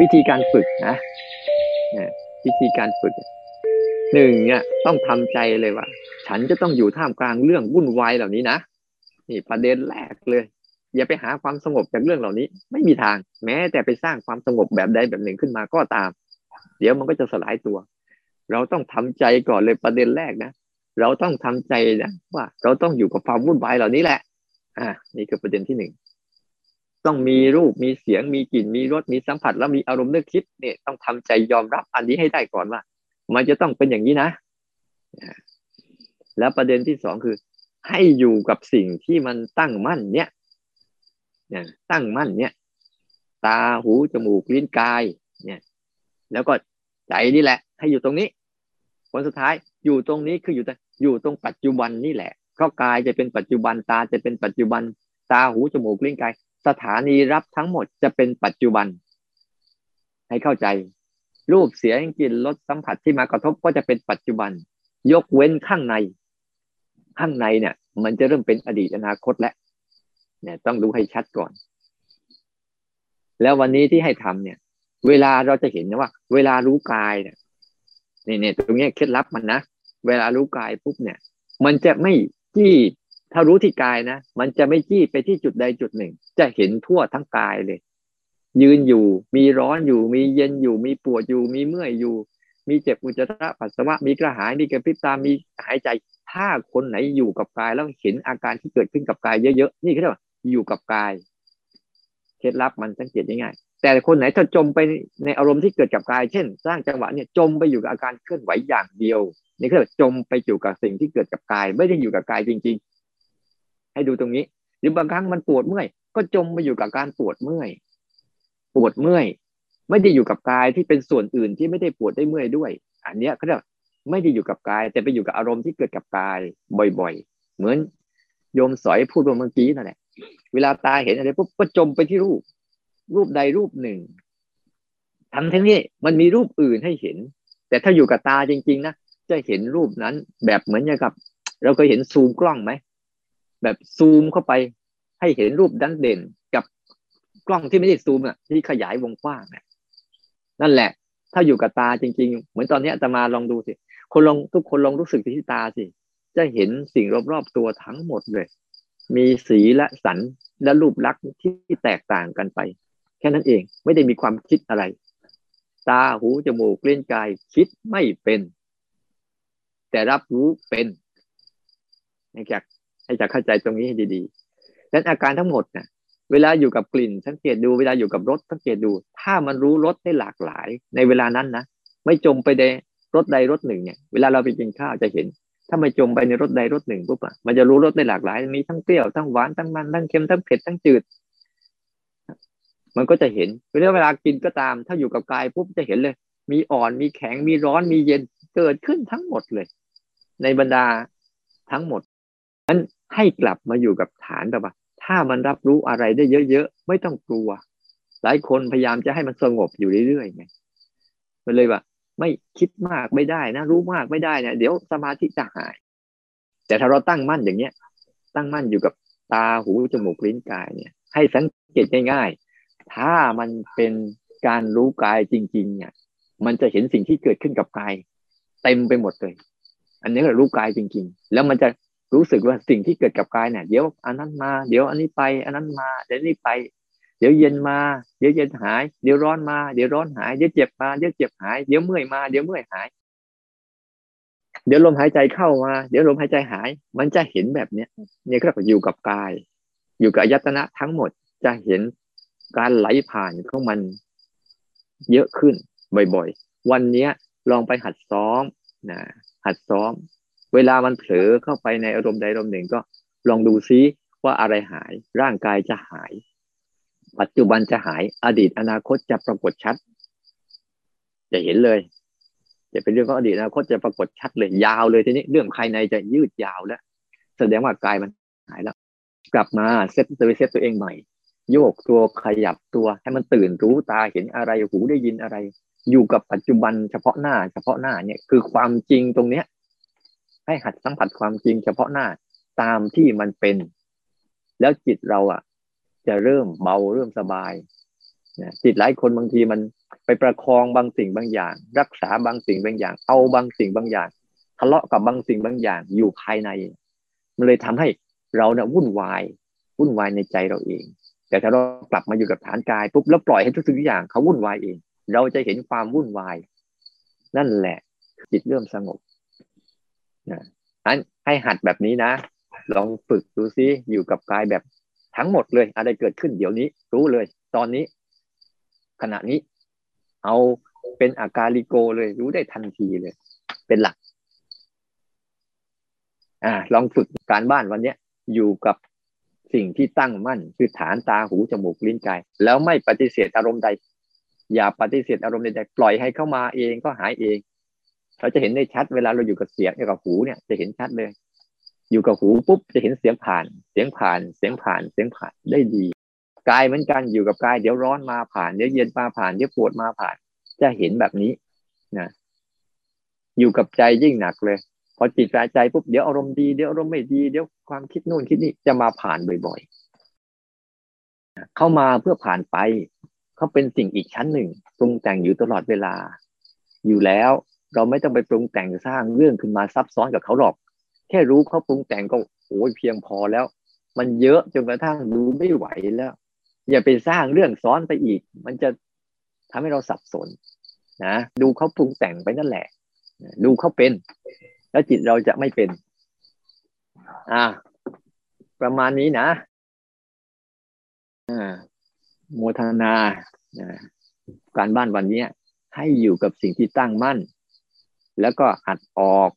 วิธีการฝึกนะวิธีการฝึกหนึ่งเนี่ยต้องทำใจเลยว่าฉันจะต้องอยู่ท่ามกลางเรื่องวุ่นวายเหล่านี้นะนี่ประเด็นแรกเลยอย่าไปหาความสงบจากเรื่องเหล่านี้ไม่มีทางแม้แต่ไปสร้างความสงบแบบใดแบบหนึ่งขึ้นมาก็ตามเดี๋ยวมันก็จะสลายตัวเราต้องทำใจก่อนเลยประเด็นแรกนะเราต้องทำใจนะว่าเราต้องอยู่กับความวุ่นวายเหล่านี้แหละนี่คือประเด็นที่หนึ่งต้องมีรูปมีเสียงมีกลิ่นมีรสมีสัมผัสแล้วมีอารมณ์นึกคิดเนี่ยต้องทำใจยอมรับอันนี้ให้ได้ก่อนว่ามันจะต้องเป็นอย่างนี้นะแล้วประเด็นที่สองคือให้อยู่กับสิ่งที่มันตั้งมั่นเนี่ยตั้งมั่นเนี่ยตาหูจมูกลิ้นกายเนี่ยแล้วก็ใจนี่แหละให้อยู่ตรงนี้ผลสุดท้ายอยู่ตรงนี้คืออยู่ตรงปัจจุบันนี่แหละเพราะกายจะเป็นปัจจุบันตาจะเป็นปัจจุบันตาหูจมูกลิ้นกายสถานีรับทั้งหมดจะเป็นปัจจุบันให้เข้าใจรูปเสียงกลิ่นรสสัมผัสที่มากระทบก็จะเป็นปัจจุบันยกเว้นข้างในเนี่ยมันจะเริ่มเป็นอดีตอนาคตแล้วเนี่ยต้องดูให้ชัดก่อนแล้ววันนี้ที่ให้ทำเนี่ยเวลาเราจะเห็นนะว่าเวลารู้กายเนี่ยตรงนี้เคล็ดลับมันนะเวลารู้กายปุ๊บเนี่ยมันจะไม่จี้ถ้ารู้ที่กายนะมันจะไม่จี้ไปที่จุดใดจุดหนึ่งจะเห็นทั่วทั้งกายเลยยืนอยู่มีร้อนอยู่มีเย็นอยู่มีปวดอยู่มีเมื่อยอยู่มีเจ็บอุจจาระปัสสาวะมีกระหายมีกระพริบตามีหายใจถ้าคนไหนอยู่กับกายแล้วเห็นอาการที่เกิดขึ้นกับกายเยอะๆนี่เขาเรียกว่าอยู่กับกายเคล็ดลับมันสังเกตง่ายๆแต่คนไหนถ้าจมไปในอารมณ์ที่เกิดกับกายเช่นสร้างจังหวะเนี่ยจมไปอยู่กับอาการเคลื่อนไหวอย่างเดียวนี่เขาเรียกว่าจมไปอยู่กับสิ่งที่เกิดกับกายไม่ได้อยู่กับกายจริงๆให้ดูตรงนี้หรือบางครั้งมันปวดเมื่อยก็จมไปอยู่กับการปวดเมื่อยไม่ได้อยู่กับกายที่เป็นส่วนอื่นที่ไม่ได้ปวดได้เมื่อยด้วยอันเนี้ยเขาเรียกไม่ได้อยู่กับกายแต่ไปอยู่กับอารมณ์ที่เกิดกับกายบ่อยๆเหมือนโยมสอยพูดเมื่อกี้นั่นแหละเวลาตาเห็นอะไรปุ๊บก็จมไปที่รูปใดรูปหนึ่งทั้งนี้มันมีรูปอื่นให้เห็นแต่ถ้าอยู่กับตาจริงๆนะจะเห็นรูปนั้นแบบเหมือนอย่างกับเราเคยเห็นซูมกล้องไหมแบบซูมเข้าไปให้เห็นรูปดั้นเด่นกับกล้องที่ไม่ได้ซูมอ่ะที่ขยายวงกว้างนั่นแหละถ้าอยู่กับตาจริงๆเหมือนตอนนี้อาตมาลองดูสิคนลองทุกคนลองรู้สึกที่ตาสิจะเห็นสิ่งรอบๆตัวทั้งหมดเลยมีสีและสันและรูปลักษณ์ที่แตกต่างกันไปแค่นั้นเองไม่ได้มีความคิดอะไรตาหูจมูกลิ้นกายคิดไม่เป็นแต่รับรู้เป็นให้จากเข้าใจตรงนี้ให้ดีๆและอาการทั้งหมดนะเวลาอยู่กับกลิ่นสังเกตดูเวลาอยู่กับรสสังเกตดูถ้ามันรู้รสได้หลากหลายในเวลานั้นนะไม่จมไปในรสใดรสหนึ่งเนี่ยเวลาเราไปกินข้าวจะเห็นถ้าไม่จมไปในรสใดรสหนึ่งปุ๊บอ่ะมันจะรู้รสได้หลากหลายมีทั้งเปรี้ยวทั้งหวานทั้งมันทั้งเค็มทั้งเผ็ดทั้งจืดมันก็จะเห็นเวลากินก็ตามถ้าอยู่กับกายปุ๊บจะเห็นเลยมีอ่อนมีแข็งมีร้อนมีเย็นเกิดขึ้นทั้งหมดเลยในบรรดาทั้งหมดนั้นให้กลับมาอยู่กับฐานแบบถ้ามันรับรู้อะไรได้เยอะๆไม่ต้องกลัวหลายคนพยายามจะให้มันสงบอยู่เรื่อยๆไงมันเลยว่าไม่คิดมากไม่ได้นะรู้มากไม่ได้นะเดี๋ยวสมาธิจะหายแต่ถ้าเราตั้งมั่นอย่างเนี้ยตั้งมั่นอยู่กับตาหูจมูกลิ้นกายเนี่ยให้สังเกตง่ายๆถ้ามันเป็นการรู้กายจริงๆเนี่ยมันจะเห็นสิ่งที่เกิดขึ้นกับกายเต็มไปหมดเลยอันนี้คือรู้กายจริงๆแล้วมันจะรู้สึกว่าสิ่งที่เกิดกับกายเนี่ยเดี๋ยวอันนั้นมาเดี๋ยวอันนี้ไปอันนั้นมาเดี๋ยวนี้ไปเดี๋ยวเย็นมาเดี๋ยวเย็นหายเดี๋ยวร้อนมาเดี๋ยวร้อนหายเดี๋ยวเจ็บมาเดี๋ยวเจ็บหายเดี๋ยวเมื่อยมาเดี๋ยวเมื่อยหายเดี๋ยวลมหายใจเข้ามาเดี๋ยวลมหายใจหายมันจะเห็นแบบเนี้ยเนี่ยก็อยู่กับกายอยู่กับอายตนะทั้งหมดจะเห็นการไหลผ่านของมันเยอะขึ้นบ่อยๆวันเนี้ยลองไปหัดซ้อมนะหัดซ้อมเวลามันเผลอเข้าไปในอารมณ์ใดอารมณ์หนึ่งก็ลองดูซิว่าอะไรหายร่างกายจะหายปัจจุบันจะหายอดีตอนาคตจะปรากฏชัดจะเห็นเลยจะเป็นเรื่องของอดีตอนาคตจะปรากฏชัดเลยยาวเลยทีนี้เรื่องภายในจะยืดยาวแล้วแสดงว่ากายมันหายแล้วกลับมาเซตตัวเองใหม่โยกตัวขยับตัวให้มันตื่นรู้ตาเห็นอะไรหูได้ยินอะไรอยู่กับปัจจุบันเฉพาะหน้าเนี่ยคือความจริงตรงเนี้ยให้หัดสัมผัสความจริงเฉพาะหน้าตามที่มันเป็นแล้วจิตเราอ่ะจะเริ่มเบาเริ่มสบาย จิตหลายคนบางทีมันไปประคองบางสิ่งบางอย่างรักษาบางสิ่งบางอย่างเอาบางสิ่งบางอย่างทะเลาะกับบางสิ่งบางอย่างอยู่ภายในมันเลยทำให้เราเนี่ยวุ่นวายในใจเราเองแต่ถ้าเรากลับมาอยู่กับฐานกายปุ๊บแล้วปล่อยให้ทุกสิ่งทุกอย่างเขาวุ่นวายเองเราจะเห็นความวุ่นวายนั่นแหละจิตเริ่มสงบนะงั้นให้หัดแบบนี้นะลองฝึกดูซิอยู่กับกายแบบทั้งหมดเลยอะไรเกิดขึ้นเดี๋ยวนี้รู้เลยตอนนี้ขณะนี้เอาเป็นอากาลิโกเลยรู้ได้ทันทีเลยเป็นหลักลองฝึกการบ้านวันนี้อยู่กับสิ่งที่ตั้งมั่นคือฐานตาหูจมูกลิ้นกายแล้วไม่ปฏิเสธอารมณ์ใดอย่าปฏิเสธอารมณ์ใดปล่อยให้เข้ามาเองก็หายเองเราจะเห็นได้ชัดเวลาเราอยู่กับเสียงอยู่กับหูเนี่ยจะเห็นชัดเลยอยู่กับหูปุ๊บจะเห็นเสียงผ่านได้ดีกายเหมือนกันอยู่กับกายเดี๋ยวร้อนมาผ่านเดี๋ยวเย็นมาผ่านเดี๋ยวปวดมาผ่านจะเห็นแบบนี้นะอยู่กับใจยิ่งหนักเลยพอจิตใจปุ๊บเดี๋ยวอารมณ์ดีเดี๋ยวอารมณ์ไม่ดีเดี๋ยวความคิดนู่นคิดนี่จะมาผ่านบ่อยๆเข้ามาเพื่อผ่านไปเขาเป็นสิ่งอีกชั้นหนึ่งปรุงแต่งอยู่ตลอดเวลาอยู่แล้วเราไม่ต้องไปปรุงแต่งสร้างเรื่องขึ้นมาซับซ้อนกับเขาหรอกแค่รู้เขาปรุงแต่งก็โอ้ยเพียงพอแล้วมันเยอะจนกระทั่งดูไม่ไหวแล้วอย่าไปสร้างเรื่องซ้อนไปอีกมันจะทำให้เราสับสนนะดูเขาปรุงแต่งไปนั่นแหละดูเขาเป็นแล้วจิตเราจะไม่เป็นประมาณนี้นะโมทนาการบ้านวันนี้ให้อยู่กับสิ่งที่ตั้งมั่นแล้วก็หัดออก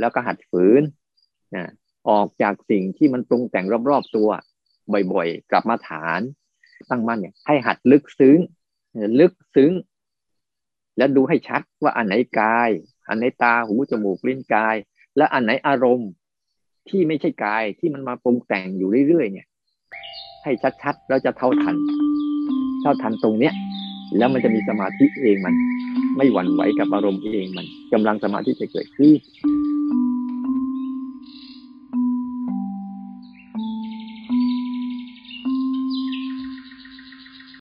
แล้วก็หัดฝืนออกจากสิ่งที่มันปรุงแต่งรอบๆตัวบ่อยๆกลับมาฐานตั้งมั่นเนี่ยให้หัดลึกซึ้งแล้วดูให้ชัดว่าอันไหนกายอันไหนตาหูจมูกลิ้นกายและอันไหนอารมณ์ที่ไม่ใช่กายที่มันมาปรุงแต่งอยู่เรื่อยๆเนี่ยให้ชัดๆเราจะเท่าทันตรงเนี้ยแล้วมันจะมีสมาธิเองมันไม่หวั่นไหวกับอารมณ์เองมันกำลังสมาธิจะเกิดขึ้น